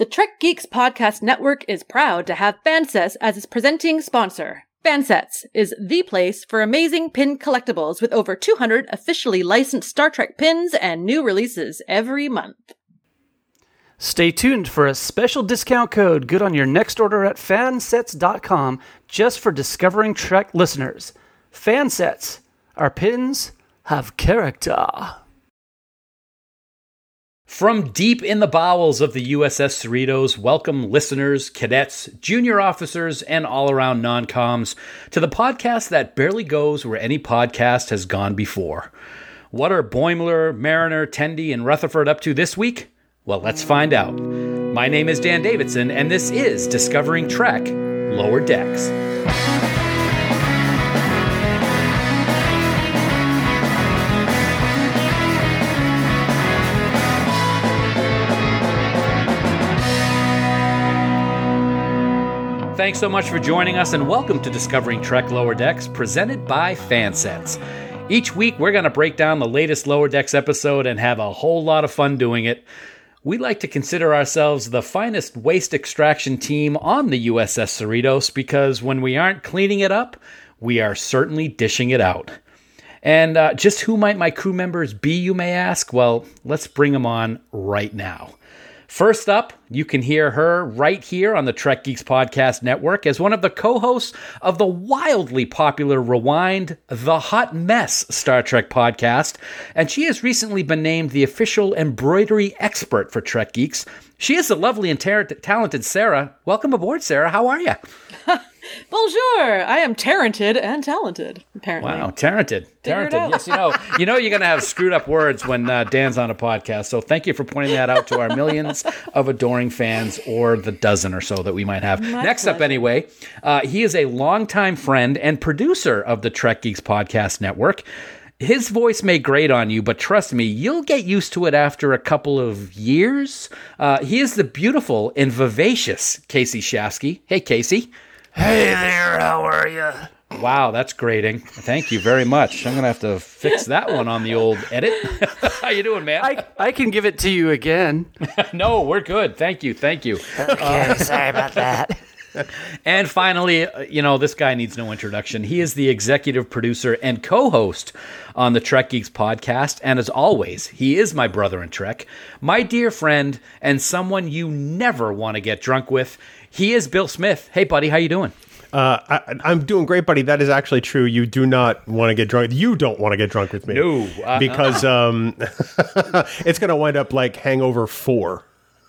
The Trek Geeks Podcast Network is proud to have FanSets as its presenting sponsor. FanSets is the place for amazing pin collectibles with over 200 officially licensed Star Trek pins and new releases every month. Stay tuned for a special discount code good on your next order at fansets.com just for Discovering Trek listeners. FanSets, our pins have character. From deep in the bowels of the USS Cerritos, welcome listeners, cadets, junior officers, and all-around non-coms to the podcast that barely goes where any podcast has gone before. What are Boimler, Mariner, Tendi, and Rutherford up to this week? Well, let's find out. My name is Dan Davidson, and this is Discovering Trek, Lower Decks. Thanks so much for joining us, and welcome to Discovering Trek Lower Decks, presented by FanSets. Each week, we're going to break down the latest Lower Decks episode and have a whole lot of fun doing it. We like to consider ourselves the finest waste extraction team on the USS Cerritos because when we aren't cleaning it up, we are certainly dishing it out. And just who might my crew members be, you may ask? Well, let's bring them on right now. First up, you can hear her right here on the Trek Geeks Podcast Network as one of the co-hosts of the wildly popular Rewind, The Hot Mess Star Trek podcast, and she has recently been named the official embroidery expert for Trek Geeks. She is the lovely and talented Sarah. Welcome aboard, Sarah. How are you? Bonjour. I am talented and talented, apparently. Wow, talented. Talented. Yes, you know you're going to have screwed up words when Dan's on a podcast. So thank you for pointing that out to our millions of adoring fans, or the dozen or so that we might have. Next up, anyway, he is a longtime friend and producer of the Trek Geeks Podcast Network. His voice may grate on you, but trust me, you'll get used to it after a couple of years. He is the beautiful and vivacious Casey Shasky. Hey, Casey. Hey there, how are you? Wow, that's grating. Thank you very much. I'm going to have to fix that one on the old edit. How you doing, man? I can give it to you again. No, we're good. Thank you. Okay, sorry about that. And finally, this guy needs no introduction. He is the executive producer and co-host on the Trek Geeks podcast. And as always, he is my brother in Trek, my dear friend, and someone you never want to get drunk with. He is Bill Smith. Hey, buddy, how you doing? I'm doing great, buddy. That is actually true. You do not want to get drunk. You don't want to get drunk with me. No. Because it's going to wind up like Hangover 4.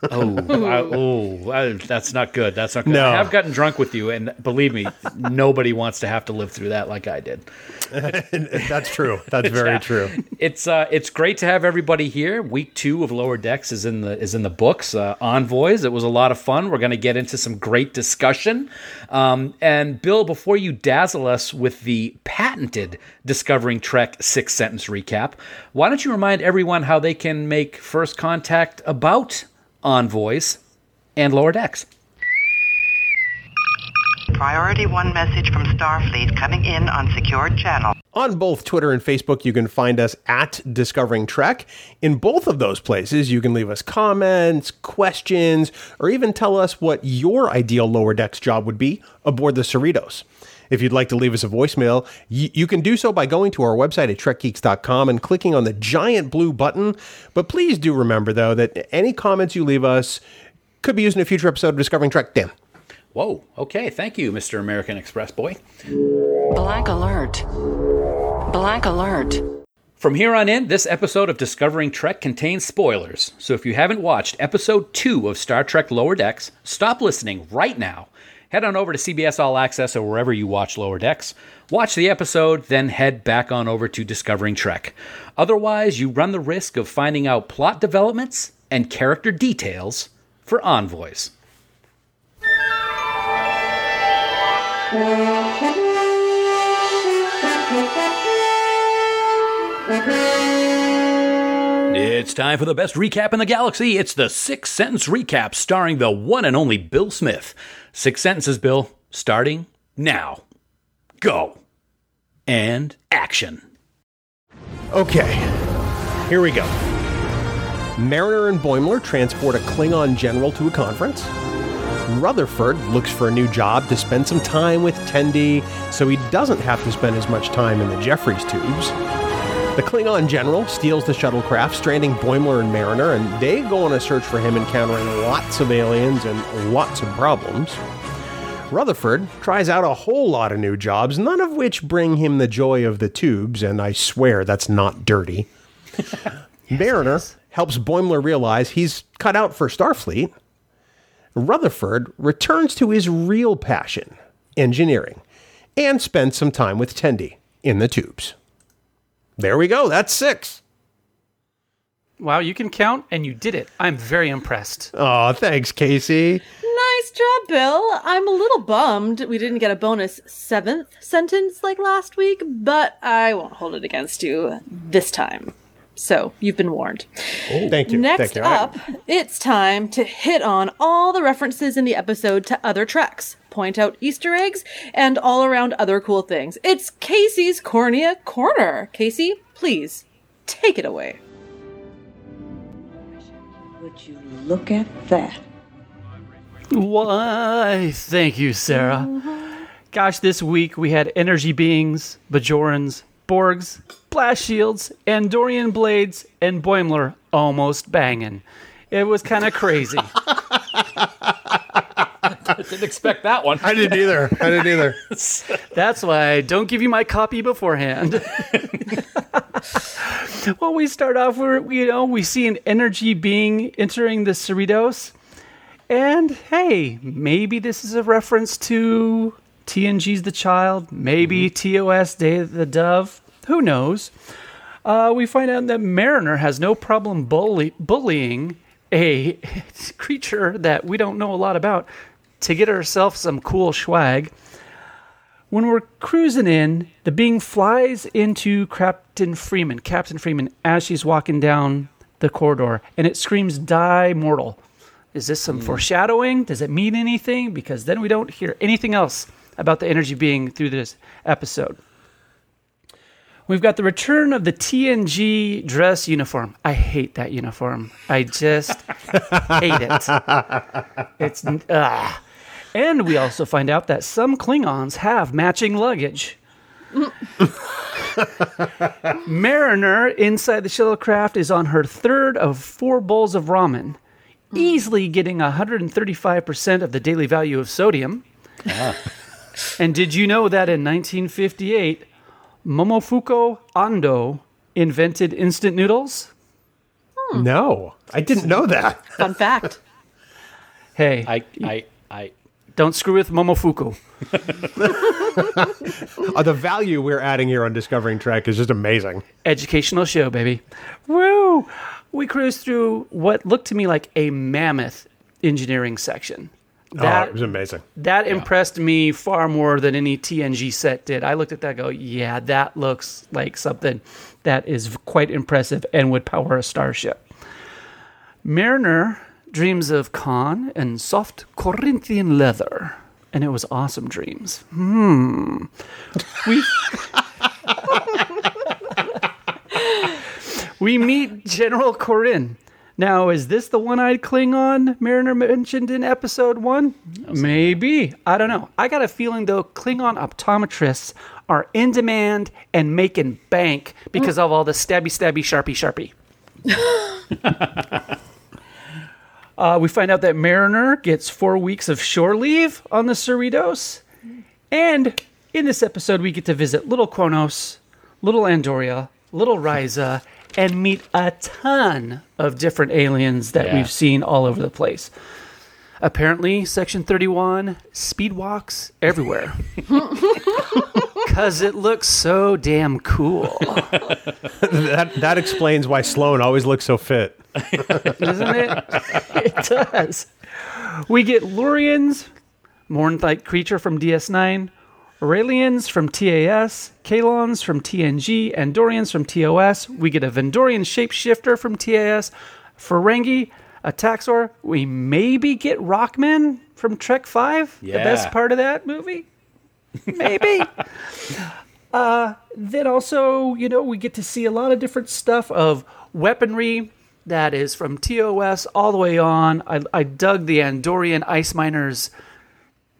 That's not good. No. I have gotten drunk with you, and believe me, nobody wants to have to live through that like I did. That's true. That's very true. It's great to have everybody here. Week 2 of Lower Decks is in the books. Envoys. It was a lot of fun. We're going to get into some great discussion. And Bill, before you dazzle us with the patented Discovering Trek 6-sentence recap, why don't you remind everyone how they can make first contact about Envoys and Lower Decks. Priority 1 message from Starfleet coming in on secured channel. On both Twitter and Facebook, you can find us at Discovering Trek. In both of those places, you can leave us comments, questions, or even tell us what your ideal Lower Decks job would be aboard the Cerritos. If you'd like to leave us a voicemail, you can do so by going to our website at trekgeeks.com and clicking on the giant blue button. But please do remember, though, that any comments you leave us could be used in a future episode of Discovering Trek. Dan. Whoa. Okay. Thank you, Mr. American Express boy. Black alert. Black alert. From here on in, this episode of Discovering Trek contains spoilers. So if you haven't watched episode 2 of Star Trek Lower Decks, stop listening right now. Head on over to CBS All Access or wherever you watch Lower Decks. Watch the episode, then head back on over to Discovering Trek. Otherwise, you run the risk of finding out plot developments and character details for Envoys. It's time for the best recap in the galaxy. It's the 6-sentence recap starring the one and only Bill Smith. 6 sentences, Bill, starting now. Go. And action. Okay, here we go. Mariner and Boimler transport a Klingon general to a conference. Rutherford looks for a new job to spend some time with Tendi, so he doesn't have to spend as much time in the Jeffries tubes. The Klingon general steals the shuttlecraft, stranding Boimler and Mariner, and they go on a search for him, encountering lots of aliens and lots of problems. Rutherford tries out a whole lot of new jobs, none of which bring him the joy of the tubes, and I swear that's not dirty. Mariner helps Boimler realize he's cut out for Starfleet. Rutherford returns to his real passion, engineering, and spends some time with Tendi in the tubes. There we go. That's 6. Wow, you can count, and you did it. I'm very impressed. Oh, thanks, Casey. Nice job, Bill. I'm a little bummed we didn't get a bonus 7th sentence like last week, but I won't hold it against you this time. So you've been warned. Ooh, thank you. Next up, it's time to hit on all the references in the episode to other treks, point out Easter eggs, and all around other cool things. It's Casey's Cornea Corner. Casey, please take it away. Would you look at that? Why, thank you, Sarah. Gosh, this week we had energy beings, Bajorans, Borgs, blast shields, Andorian blades, and Boimler almost banging. It was kind of crazy. I didn't expect that one. I didn't either. That's why I don't give you my copy beforehand. Well, we start off where, we see an energy being entering the Cerritos. And, hey, maybe this is a reference to TNG's The Child, maybe TOS, Day of the Dove. Who knows? We find out that Mariner has no problem bullying a creature that we don't know a lot about to get herself some cool swag. When we're cruising in, the being flies into Captain Freeman, as she's walking down the corridor, and it screams, "Die, mortal." Is this some foreshadowing? Does it mean anything? Because then we don't hear anything else about the energy being through this episode. We've got the return of the TNG dress uniform. I hate that uniform. I just hate it. It's And we also find out that some Klingons have matching luggage. Mariner inside the shuttlecraft is on her third of 4 bowls of ramen, easily getting 135% of the daily value of sodium. Ah. And did you know that in 1958... Momofuku Ando invented instant noodles? No, I didn't know that. Fun fact. Hey, I don't screw with Momofuku. The value we're adding here on Discovering Trek is just amazing. Educational show, baby. Woo! We cruise through what looked to me like a mammoth engineering section. It was amazing. That impressed me far more than any TNG set did. I looked at that and go, yeah, that looks like something that is quite impressive and would power a starship. Mariner dreams of Khan and soft Corinthian leather, and it was awesome dreams. We meet General Corrin. Now, is this the one-eyed Klingon Mariner mentioned in episode 1? Maybe. I don't know. I got a feeling, though, Klingon optometrists are in demand and making bank because of all the stabby, sharpie. We find out that Mariner gets 4 weeks of shore leave on the Cerritos. And in this episode, we get to visit Little Kronos, Little Andoria, Little Risa, and meet a ton of different aliens that we've seen all over the place. Apparently, Section 31 speedwalks everywhere. Because it looks so damn cool. That explains why Sloan always looks so fit. Doesn't it? It does. We get Lurians, Morn-like creature from DS9, Aurelians from TAS, Kaelons from TNG, Andorians from TOS. We get a Vendorian shapeshifter from TAS, Ferengi, a Taxor. We maybe get Rockman from Trek 5, the best part of that movie. Maybe. Then also, we get to see a lot of different stuff of weaponry, that is from TOS all the way on. I dug the Andorian ice miner's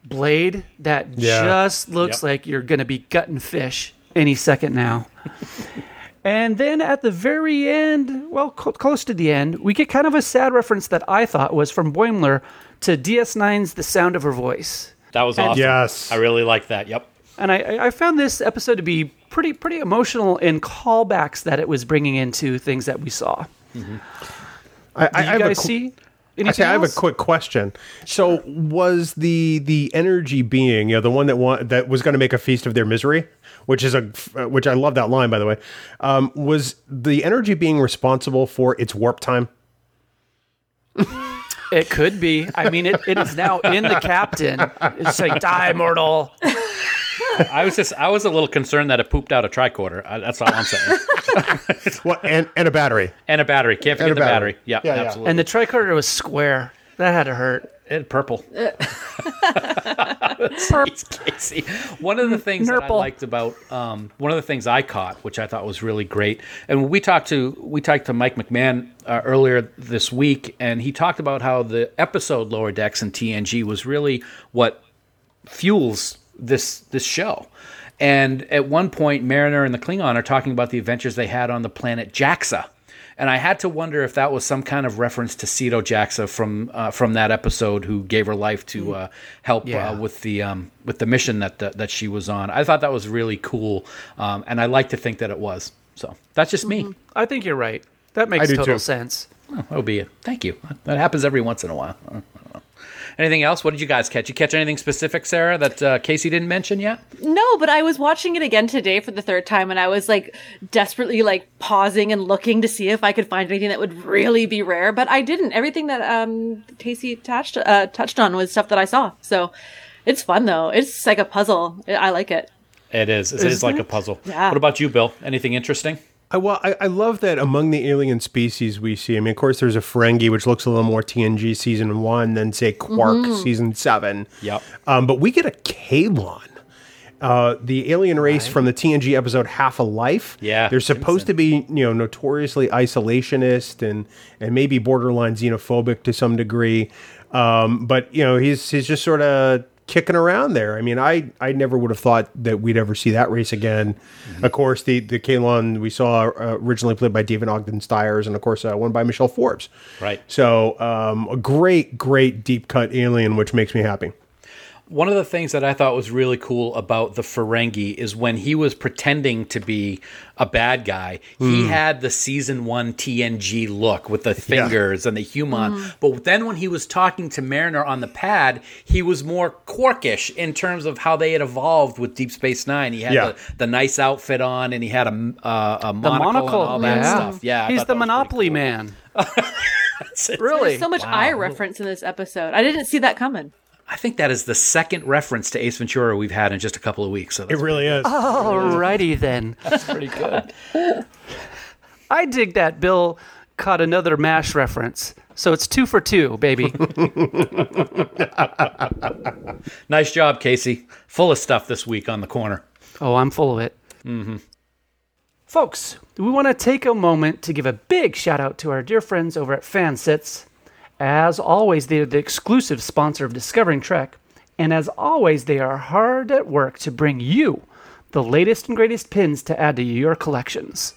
blade that just looks like you're going to be gutting fish any second now. And then at the very end, well, close to the end, we get kind of a sad reference that I thought was from Boimler to DS9's The Sound of Her Voice. That was awesome. Yes. I really like that. Yep. And I found this episode to be pretty emotional in callbacks that it was bringing into things that we saw. Mm-hmm. I have a quick question. Sure. So was the energy being, you know, the one that was going to make a feast of their misery, which I love that line, by the way, was the energy being responsible for its warp time? It could be. I mean, it is now in the captain. It's like, die, mortal. I was a little concerned that it pooped out a tricorder. That's all I'm saying. Well, and a battery. And a battery. Can't forget the battery. Yeah, absolutely. And the tricorder was square. That had to hurt. And purple. Jeez, Casey. One of the things I caught, which I thought was really great, and we talked to Mike McMahon earlier this week, and he talked about how the episode Lower Decks and TNG was really what fuels this show. And at one point, Mariner and the Klingon are talking about the adventures they had on the planet Jaxa. And I had to wonder if that was some kind of reference to Ceto Jaxa from that episode, who gave her life to help with the mission that she was on. I thought that was really cool, and I like to think that it was. So that's just me. I think you're right. That makes total sense. Oh, that'll be it. Thank you. That happens every once in a while. I don't know. Anything else? What did you guys catch? You catch anything specific, Sarah, that Casey didn't mention yet? No, but I was watching it again today for the third time, and I was like desperately like pausing and looking to see if I could find anything that would really be rare, but I didn't. Everything that Casey touched on was stuff that I saw. So it's fun though. It's like a puzzle. I like it. It is. It is like a puzzle. Yeah. What about you, Bill? Anything interesting? I love that among the alien species we see, I mean, of course, there's a Ferengi, which looks a little more TNG season 1 than, say, Quark season 7. Yep. But we get a Kaelon, the alien race from the TNG episode Half a Life. Yeah. They're supposed to be, you know, notoriously isolationist and maybe borderline xenophobic to some degree. But, you know, he's just sort of kicking around there. I mean, I never would have thought that we'd ever see that race again. Mm-hmm. Of course, the Kaelon we saw originally played by David Ogden Stiers, and of course one by Michelle Forbes. Right. So a great deep cut alien, which makes me happy. One of the things that I thought was really cool about the Ferengi is when he was pretending to be a bad guy, he had the season 1 TNG look with the fingers and the human. Mm. But then when he was talking to Mariner on the pad, he was more Quarkish in terms of how they had evolved with Deep Space Nine. He had the nice outfit on, and he had a monocle and all that stuff. Yeah, he's the Monopoly cool. man. Really? There's so much eye reference in this episode. I didn't see that coming. I think that is the second reference to Ace Ventura we've had in just a couple of weeks. So it really is. Alrighty then. That's pretty good. I dig that Bill caught another MASH reference. So it's 2 for 2, baby. Nice job, Casey. Full of stuff this week on the corner. Oh, I'm full of it. Mm-hmm. Folks, we want to take a moment to give a big shout out to our dear friends over at FanSets. As always, they are the exclusive sponsor of Discovering Trek, and as always, they are hard at work to bring you the latest and greatest pins to add to your collections.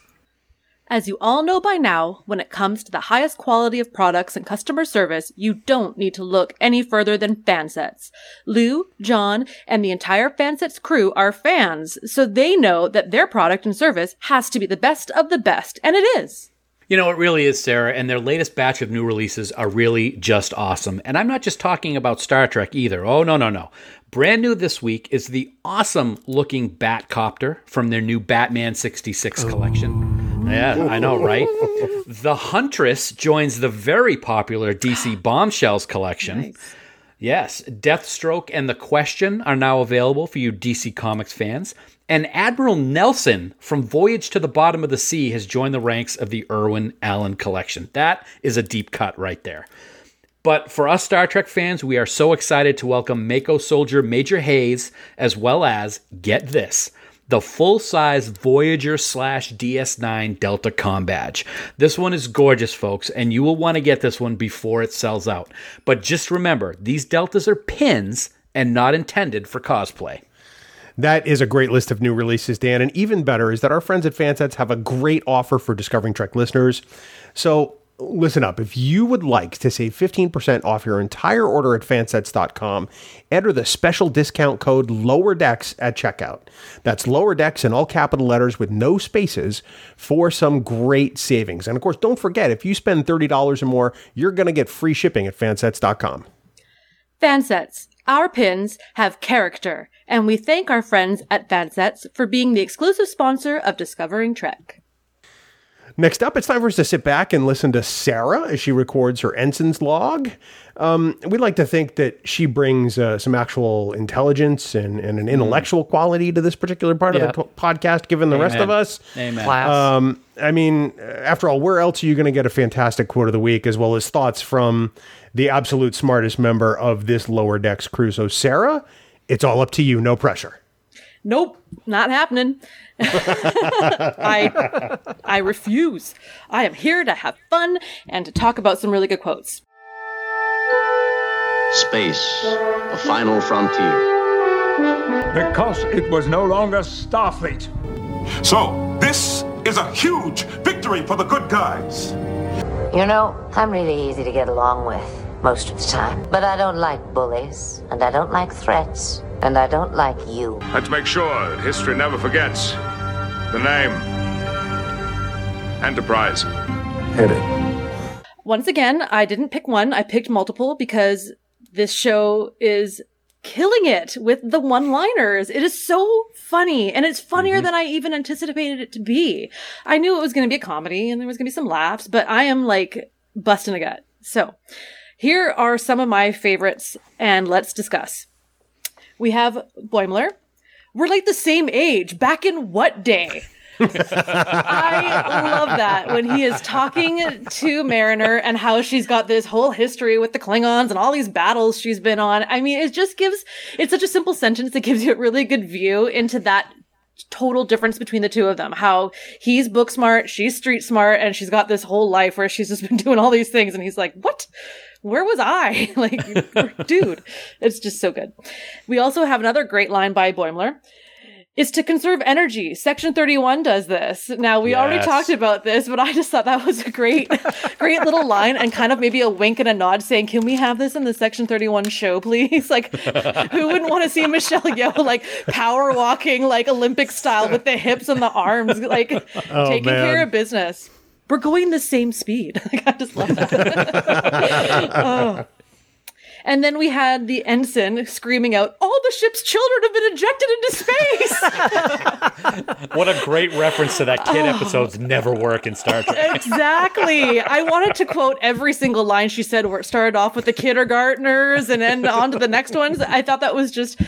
As you all know by now, when it comes to the highest quality of products and customer service, you don't need to look any further than FanSets. Lou, John, and the entire FanSets crew are fans, so they know that their product and service has to be the best of the best, and it is. You know, it really is, Sarah, and their latest batch of new releases are really just awesome. And I'm not just talking about Star Trek either. Oh, no. Brand new this week is the awesome-looking Batcopter from their new Batman 66 collection. Yeah, I know, right? The Huntress joins the very popular DC Bombshells collection. Nice. Yes, Deathstroke and The Question are now available for you DC Comics fans. And Admiral Nelson from Voyage to the Bottom of the Sea has joined the ranks of the Irwin Allen collection. That is a deep cut right there. But for us Star Trek fans, we are so excited to welcome Mako Soldier Major Hayes, as well as, get this, the full-size Voyager / DS9 Delta Com badge. This one is gorgeous, folks, and you will want to get this one before it sells out. But just remember, these Deltas are pins and not intended for cosplay. That is a great list of new releases, Dan. And even better is that our friends at FanSets have a great offer for Discovering Trek listeners. So listen up. If you would like to save 15% off your entire order at fansets.com, enter the special discount code LOWERDECKS at checkout. That's LOWERDECKS in all capital letters with no spaces for some great savings. And of course, don't forget, if you spend $30 or more, you're going to get free shipping at fansets.com. FanSets. Our pins have character, and we thank our friends at FanSets for being the exclusive sponsor of Discovering Trek. Next up, it's time for us to sit back and listen to Sarah as she records her ensign's log. We'd like to think that she brings some actual intelligence and an intellectual quality to this particular part of the podcast, given the rest of us. Amen. I mean, after all, where else are you going to get a fantastic quote of the week, as well as thoughts from the absolute smartest member of this Lower Decks crew? So, Sarah, it's all up to you. No pressure. Nope, not happening. I refuse. I am here to have fun and to talk about some really good quotes. Space, the final frontier. Because it was no longer Starfleet. So, this is a huge victory for the good guys. You know, I'm really easy to get along with most of the time. But I don't like bullies, and I don't like threats, and I don't like you. Let's make sure that history never forgets the name. Enterprise. Hit it. Once again, I didn't pick one. I picked multiple because this show is killing it with the one-liners. It is so funny, and it's funnier than I even anticipated it to be. I knew it was going to be a comedy, and there was going to be some laughs, but I am, like, busting a gut. So here are some of my favorites, and let's discuss. We have Boimler. We're like the same age. Back in what day? I love that when he is talking to Mariner and how she's got this whole history with the Klingons and all these battles she's been on. I mean, it just gives, it's such a simple sentence that gives you a really good view into that total difference between the two of them, how he's book smart, she's street smart, and she's got this whole life where she's just been doing all these things. And he's like, what? Where was I? Like, dude, it's just so good. We also have another great line by Boimler. It's to conserve energy. Section 31 does this. Now, we already talked about this, but I just thought that was a great, great little line and kind of maybe a wink and a nod saying, can we have this in the Section 31 show, please? Like, who wouldn't want to see Michelle Yeoh, like, power walking, like, Olympic style with the hips and the arms, like, taking care of business. We're going the same speed. Like, I just love that. Oh. And then we had the ensign screaming out, all the ship's children have been ejected into space. What a great reference to that kid episodes never work in Star Trek. Exactly. I wanted to quote every single line she said, where it started off with the kindergartners and then on to the next ones. I thought that was just,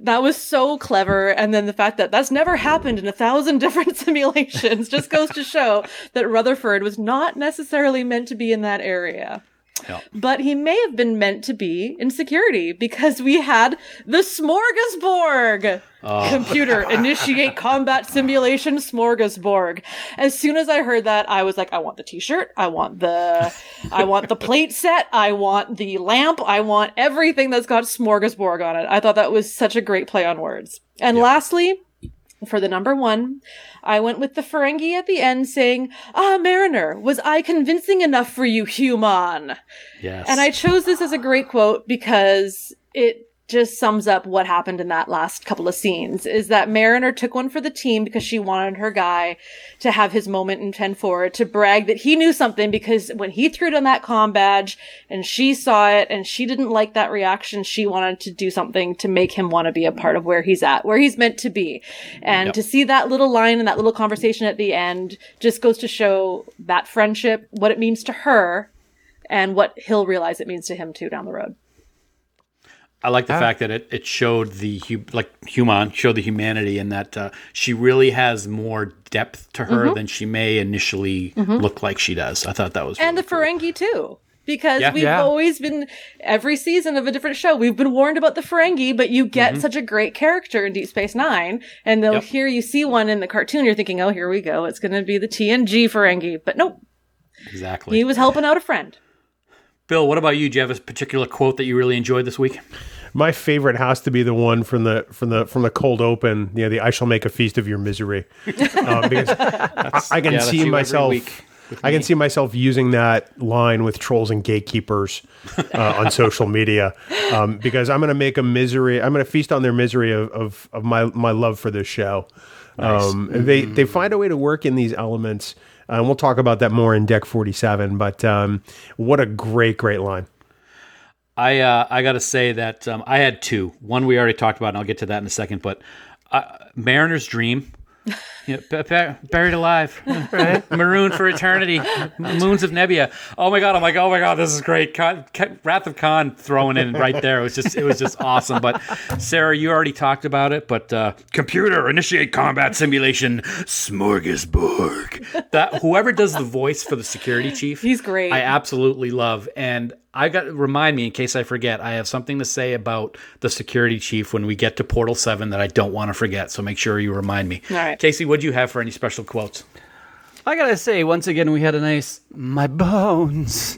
that was so clever. And then the fact that that's never happened in 1,000 different simulations just goes to show that Rutherford was not necessarily meant to be in that area. No. But he may have been meant to be in security because we had the smorgasbord. Computer, initiate combat simulation smorgasbord. As soon as I heard that, I was like, I want the t-shirt. I want the plate set. I want the lamp. I want everything that's got smorgasbord on it. I thought that was such a great play on words. And lastly, for the number one, I went with the Ferengi at the end saying, ah, Mariner, was I convincing enough for you, human? Yes. And I chose this as a great quote because it just sums up what happened in that last couple of scenes, is that Mariner took one for the team because she wanted her guy to have his moment in 10-4 to brag that he knew something, because when he threw down that comm badge and she saw it and she didn't like that reaction, she wanted to do something to make him want to be a part of where he's at, where he's meant to be. And to see that little line and that little conversation at the end just goes to show that friendship, what it means to her, and what he'll realize it means to him too down the road. I like the fact that it showed the showed the humanity, and that she really has more depth to her than she may initially look like she does. I thought that was really cool. The Ferengi too. because we've always been, every season of a different show, we've been warned about the Ferengi, but you get such a great character in Deep Space Nine, and they'll here you see one in the cartoon, you're thinking, oh, here we go, it's going to be the TNG Ferengi, but nope. Exactly. He was helping out a friend. Bill, what about you? Do you have a particular quote that you really enjoyed this week? My favorite has to be the one from the cold open. You know, the "I shall make a feast of your misery," because I can see myself. I can see myself using that line with trolls and gatekeepers on social media, because I'm going to make a misery. I'm going to feast on their misery of my love for this show. Nice. They find a way to work in these elements, and we'll talk about that more in Deck 47. But what a great line. I got to say that I had two. One we already talked about, and I'll get to that in a second. But Mariner's Dream, you know, buried alive, right? Marooned for eternity, moons of Nebula. Oh my god! I'm like, oh my god, this is great. Wrath of Khan thrown in right there. It was just awesome. But Sarah, you already talked about it. But computer, initiate combat simulation smorgasbord. That whoever does the voice for the security chief, he's great. I absolutely love. And I got, remind me in case I forget, I have something to say about the security chief when we get to Portal 7 that I don't want to forget. So make sure you remind me. All right. Casey, what do you have for any special quotes? I got to say, once again, we had a nice, my bones.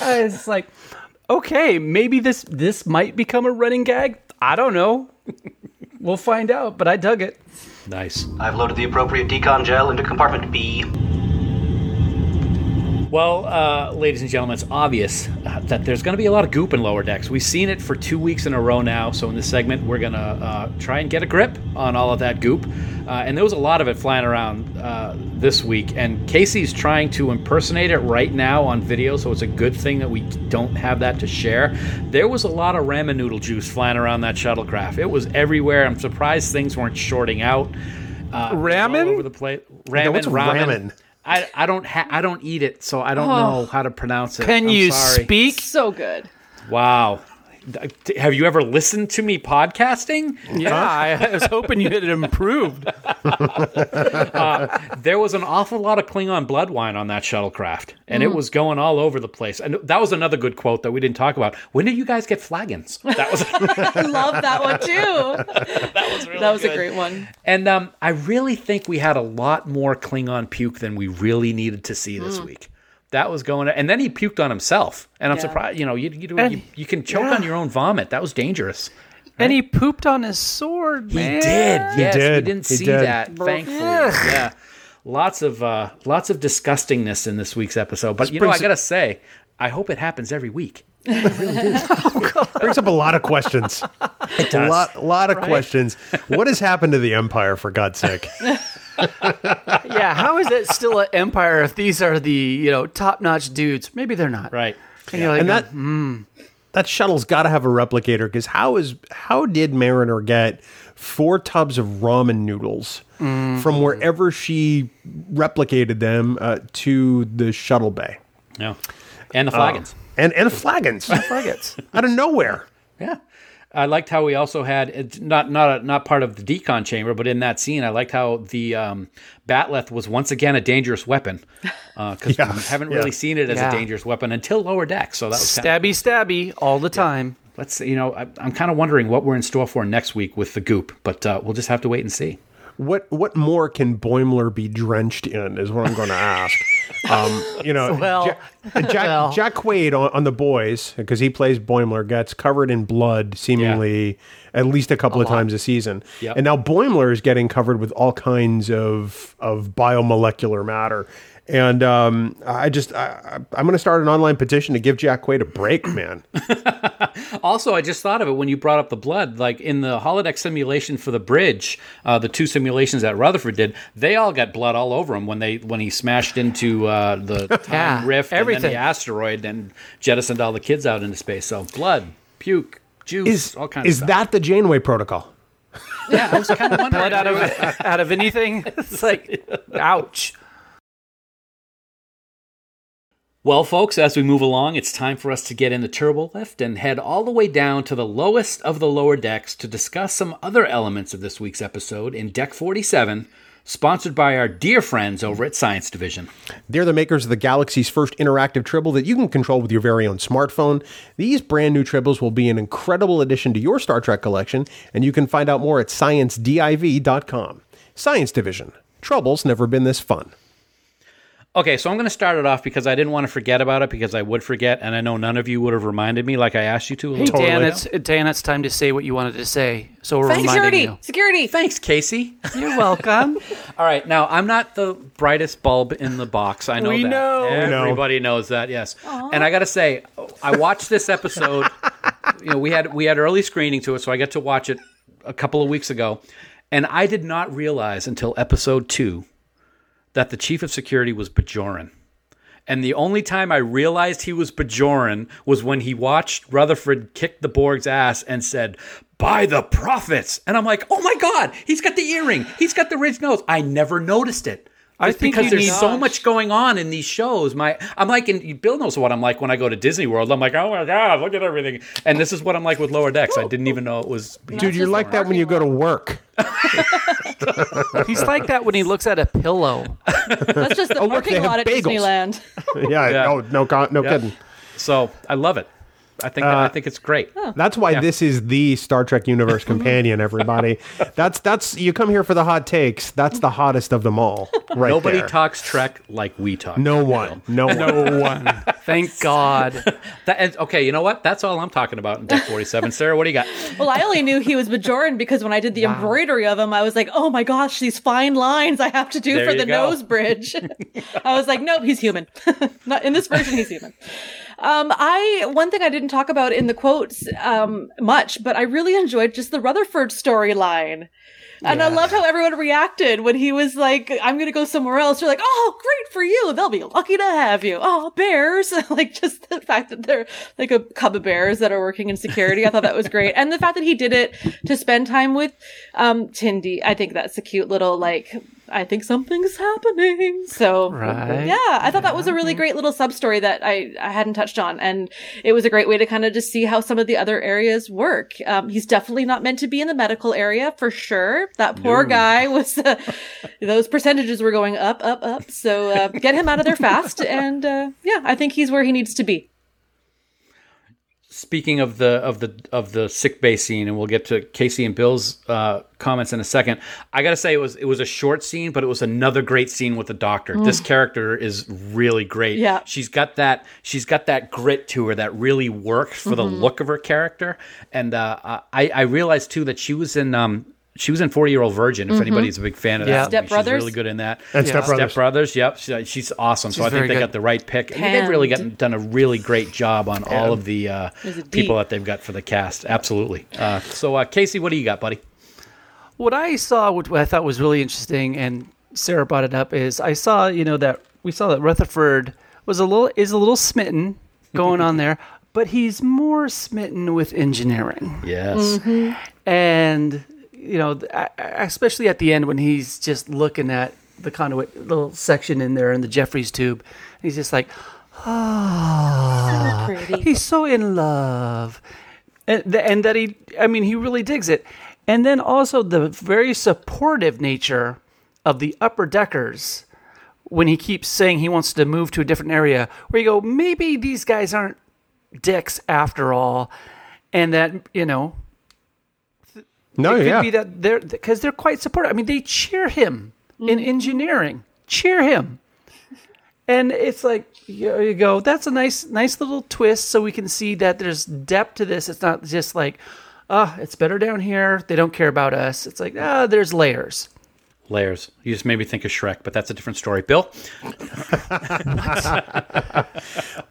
It's like, okay, maybe this might become a running gag. I don't know. We'll find out, but I dug it. Nice. I've loaded the appropriate decon gel into compartment B. Well, ladies and gentlemen, it's obvious that there's going to be a lot of goop in Lower Decks. We've seen it for 2 weeks in a row now, so in this segment, we're going to try and get a grip on all of that goop. And there was a lot of it flying around this week, and Casey's trying to impersonate it right now on video, so it's a good thing that we don't have that to share. There was a lot of ramen noodle juice flying around that shuttlecraft. It was everywhere. I'm surprised things weren't shorting out. Ramen? All over the place. Ramen, what's ramen? I don't eat it, so I don't know how to pronounce it. I'm sorry. Speak? So good. Wow. Have you ever listened to me podcasting? Yeah, I was hoping you had improved. There was an awful lot of Klingon bloodwine on that shuttlecraft, and it was going all over the place. And that was another good quote that we didn't talk about. When did you guys get flagons? That was I love that one, too. That was really good. A great one. And I really think we had a lot more Klingon puke than we really needed to see this week. That was going, and then he puked on himself, and I'm surprised. You know, you can choke on your own vomit. That was dangerous. Right? And he pooped on his sword. Man. He did. Yes, we didn't see that. Thankfully, yeah. Lots of disgustingness in this week's episode. But this I gotta say, I hope it happens every week. It really does. It brings up a lot of questions. It does. A lot of questions. What has happened to the Empire? For God's sake. Yeah, how is that still an empire if these are the top-notch dudes? Maybe they're not. Right. And, you're like, and that shuttle's got to have a replicator, because how did Mariner get 4 tubs of ramen noodles from wherever she replicated them to the shuttle bay? No. And the flagons. And the flagons. Out of nowhere. Yeah. I liked how we also had, it's not part of the decon chamber, but in that scene, I liked how the Batleth was once again a dangerous weapon, because we haven't really seen it as a dangerous weapon until Lower Decks. So that was stabby all the time. Let's I'm kind of wondering what we're in store for next week with the goop, but we'll just have to wait and see. What more can Boimler be drenched in is what I'm going to ask. Jack Quaid on The Boys, because he plays Boimler, gets covered in blood seemingly at least a couple of times a season. Yep. And now Boimler is getting covered with all kinds of biomolecular matter. And I'm going to start an online petition to give Jack Quaid a break, man. Also, I just thought of it when you brought up the blood. Like in the holodeck simulation for the bridge, the 2 simulations that Rutherford did, they all got blood all over him when he smashed into the time rift, everything. And then the asteroid, and jettisoned all the kids out into space. So blood, puke, juice, all kinds of stuff. Is that the Janeway protocol? Yeah, I was kind of wondering. Blood out of anything? It's like, ouch. Well, folks, as we move along, it's time for us to get in the turbo lift and head all the way down to the lowest of the lower decks to discuss some other elements of this week's episode in Deck 47, sponsored by our dear friends over at Science Division. They're the makers of the galaxy's first interactive Tribble that you can control with your very own smartphone. These brand new Tribbles will be an incredible addition to your Star Trek collection, and you can find out more at sciencediv.com. Science Division. Trouble's never been this fun. Okay, so I'm going to start it off because I didn't want to forget about it, because I would forget, and I know none of you would have reminded me like I asked you to. Hey, totally. Dan, it's time to say what you wanted to say, so we're reminding you. Security! Thanks, Casey. You're welcome. All right, now, I'm not the brightest bulb in the box. I know that. Everybody knows that, yes. Aww. And I got to say, I watched this episode. We had early screening to it, so I got to watch it a couple of weeks ago, and I did not realize until episode 2 that the chief of security was Bajoran. And the only time I realized he was Bajoran was when he watched Rutherford kick the Borg's ass and said, "By the prophets." And I'm like, oh my God, he's got the earring. He's got the ridged nose. I never noticed it. Because there's so much going on in these shows. And Bill knows what I'm like when I go to Disney World. I'm like, oh my God, look at everything. And this is what I'm like with Lower Decks. I didn't even know it was. Dude, you're like that when you go to work. He's like that when he looks at a pillow. That's just the parking lot at Disneyland. No kidding. So I love it. I think it's great. That's why this is the Star Trek Universe companion, everybody. That's you come here for the hot takes. That's the hottest of them all. Right. Nobody talks Trek like we talk. No one. Thank God. Okay, you know what? That's all I'm talking about in Deck 47. Sarah, what do you got? Well, I only knew he was Bajoran because when I did the embroidery of him, I was like, oh my gosh, these fine lines I have to do for the nose bridge. I was like, nope, he's human. Not in this version, he's human. One thing I didn't talk about in the quotes much, but I really enjoyed just the Rutherford storyline. And I loved how everyone reacted when he was like, I'm going to go somewhere else. You're like, oh, great for you. They'll be lucky to have you. Oh, bears. Like just the fact that they're like a cub of bears that are working in security. I thought that was great. And the fact that he did it to spend time with Tendi. I think that's a cute little I think something's happening. So, I thought that was a really great little sub-story that I hadn't touched on. And it was a great way to kind of just see how some of the other areas work. He's definitely not meant to be in the medical area, for sure. That poor guy was, those percentages were going up, up, up. So get him out of there fast. And I think he's where he needs to be. Speaking of the sick bay scene, and we'll get to Casey and Bill's comments in a second. I gotta say it was a short scene, but it was another great scene with the doctor. Mm. This character is really great. Yeah. She's got that grit to her that really worked for the look of her character. And I realized too that she was in 40-Year-Old Virgin, if anybody's a big fan of that. Step Brothers. She's really good in that. And Step Brothers. Step Brothers, yep. She's awesome. She's so I think they got the right pick. I mean, they've really done a really great job on all of the people that they've got for the cast. Absolutely. So, Casey, what do you got, buddy? What I saw, which I thought was really interesting, and Sarah brought it up, is I saw, that Rutherford is a little smitten going on there, but he's more smitten with engineering. Yes. Mm-hmm. And... especially at the end when he's just looking at the conduit little section in there in the Jeffries tube. He's just like, he's so in love. And that he really digs it. And then also the very supportive nature of the upper deckers when he keeps saying he wants to move to a different area where you go, maybe these guys aren't dicks after all. And that, It could be that because they're quite supportive. I mean, they cheer him in engineering. Cheer him. And it's like, there you go. That's a nice little twist so we can see that there's depth to this. It's not just like, it's better down here. They don't care about us. It's like, there's layers. Layers. You just made me think of Shrek, but that's a different story. Bill?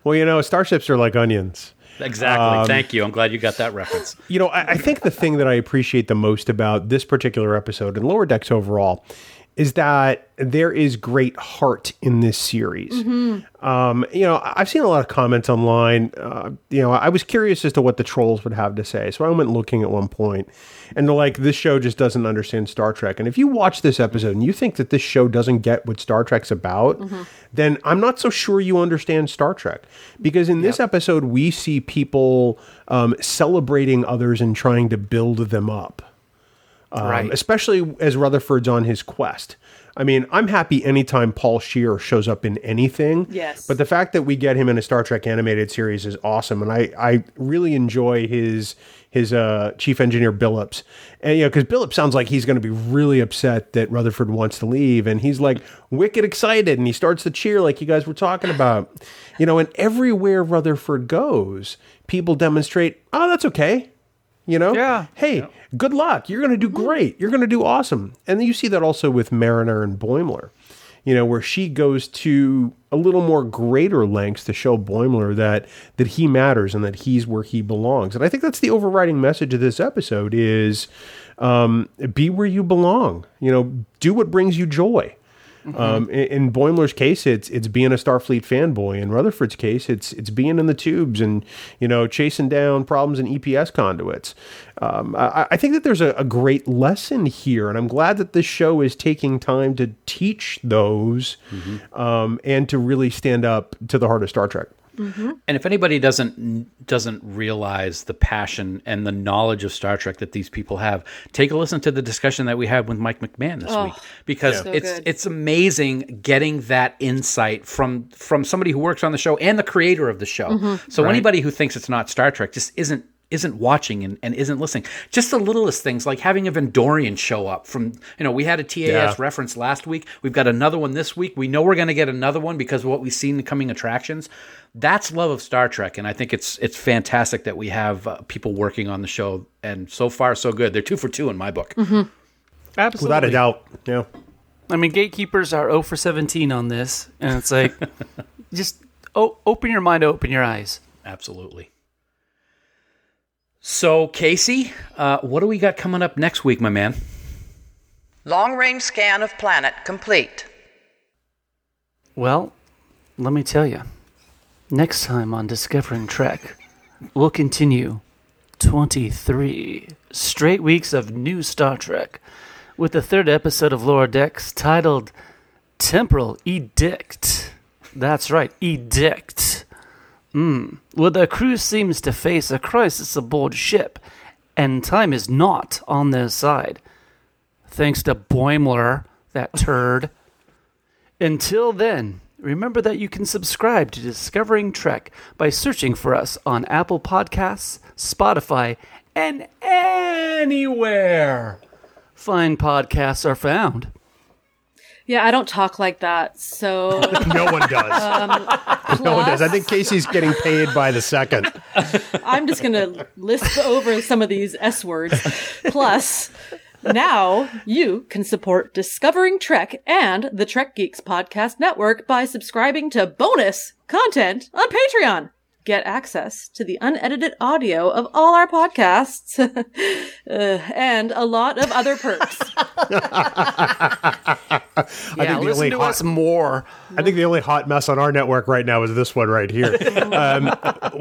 Well, starships are like onions. Exactly. Thank you. I'm glad you got that reference. I think the thing that I appreciate the most about this particular episode and Lower Decks overall is that there is great heart in this series. Mm-hmm. I've seen a lot of comments online. I was curious as to what the trolls would have to say. So I went looking at one point and they're like, this show just doesn't understand Star Trek. And if you watch this episode and you think that this show doesn't get what Star Trek's about, then I'm not so sure you understand Star Trek. Because in this episode, we see people celebrating others and trying to build them up. Especially as Rutherford's on his quest. I mean, I'm happy anytime Paul Scheer shows up in anything. Yes. But the fact that we get him in a Star Trek animated series is awesome. And I really enjoy his chief engineer Billups. And, you know, because Billups sounds like he's going to be really upset that Rutherford wants to leave. And he's like wicked excited. And he starts to cheer like you guys were talking about, you know, and everywhere Rutherford goes, people demonstrate, oh, that's okay. You know, yeah. Hey, yeah. Good luck. You're going to do great. You're going to do awesome. And then you see that also with Mariner and Boimler, you know, where she goes to a little more greater lengths to show Boimler that he matters and that he's where he belongs. And I think that's the overriding message of this episode is be where you belong. You know, do what brings you joy. Mm-hmm. In Boimler's case, it's being a Starfleet fanboy. In Rutherford's case, it's being in the tubes and, you know, chasing down problems in EPS conduits. I think that there's a great lesson here, and I'm glad that this show is taking time to teach those and to really stand up to the heart of Star Trek. Mm-hmm. And if anybody doesn't realize the passion and the knowledge of Star Trek that these people have, take a listen to the discussion that we had with Mike McMahon this week, because it's amazing getting that insight from somebody who works on the show and the creator of the show. Mm-hmm. So anybody who thinks it's not Star Trek just isn't watching and isn't listening. Just the littlest things, like having a Vendorian show up from, you know, we had a TAS reference last week. We've got another one this week. We know we're going to get another one because of what we've seen in the coming attractions. That's love of Star Trek. And I think it's fantastic that we have people working on the show, and so far so good. They're 2 for 2 in my book. Mm-hmm. Absolutely. Without a doubt. Yeah. I mean, gatekeepers are 0 for 17 on this. And it's like, just open your mind, open your eyes. Absolutely. So, Casey, what do we got coming up next week, my man? Long-range scan of planet complete. Well, let me tell you. Next time on Discovering Trek, we'll continue 23 straight weeks of new Star Trek with the third episode of Lower Decks titled Temporal Edict. That's right, Edict. Well, the crew seems to face a crisis aboard ship, and time is not on their side, thanks to Boimler, that turd. Until then, remember that you can subscribe to Discovering Trek by searching for us on Apple Podcasts, Spotify, and anywhere fine podcasts are found. Yeah, I don't talk like that, so... No one does. No one does. I think Casey's getting paid by the second. I'm just going to lisp over some of these S words. Plus, now you can support Discovering Trek and the Trek Geeks Podcast Network by subscribing to bonus content on Patreon. Get access to the unedited audio of all our podcasts and a lot of other perks. I think the only hot mess on our network right now is this one right here.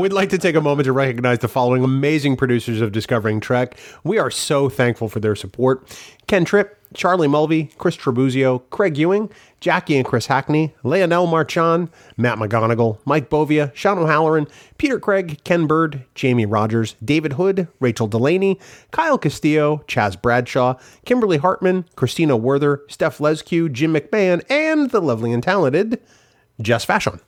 We'd like to take a moment to recognize the following amazing producers of Discovering Trek. We are so thankful for their support. Ken Tripp, Charlie Mulvey, Chris Trabuzio, Craig Ewing, Jackie and Chris Hackney, Leonel Marchand, Matt McGonigal, Mike Bovia, Sean O'Halloran, Peter Craig, Ken Bird, Jamie Rogers, David Hood, Rachel Delaney, Kyle Castillo, Chaz Bradshaw, Kimberly Hartman, Christina Werther, Steph Lescu, Jim McMahon, and the lovely and talented Jess Fashion.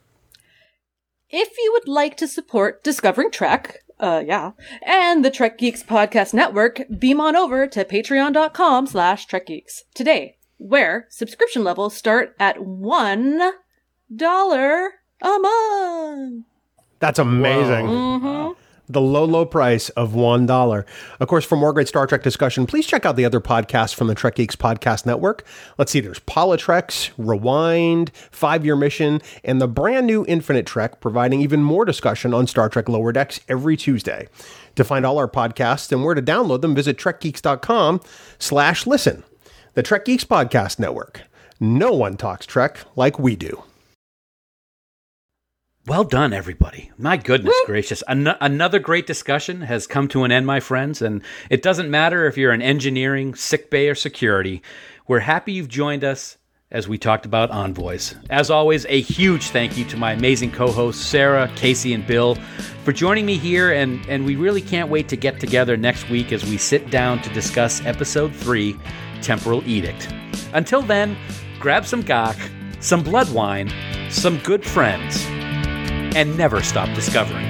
If you would like to support Discovering Trek... and the Trek Geeks Podcast Network, beam on over to patreon.com/Trek Geeks today, where subscription levels start at $1 a month. That's amazing. Wow. Mm-hmm. The low price of $1. Of course, for more great Star Trek discussion, please check out the other podcasts from the Trek Geeks Podcast Network. Let's see, there's Polytrex, Rewind, 5-Year Mission, and the brand new Infinite Trek, providing even more discussion on Star Trek Lower Decks every Tuesday. To find all our podcasts and where to download them, visit trekgeeks.com/listen. The Trek Geeks Podcast Network. No one talks Trek like we do. Well done, everybody. My goodness gracious. Another great discussion has come to an end, my friends. And it doesn't matter if you're in engineering, sickbay, or security. We're happy you've joined us as we talked about Envoys. As always, a huge thank you to my amazing co-hosts, Sarah, Casey, and Bill, for joining me here. And we really can't wait to get together next week as we sit down to discuss Episode 3, Temporal Edict. Until then, grab some gok, some blood wine, some good friends, and never stop discovering.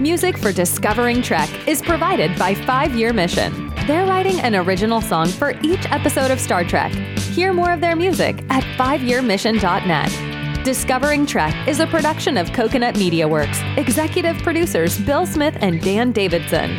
Music for Discovering Trek is provided by 5-Year Mission. They're writing an original song for each episode of Star Trek. Hear more of their music at 5yearmission.net. Discovering Trek is a production of Coconut Media Works. Executive producers Bill Smith and Dan Davidson.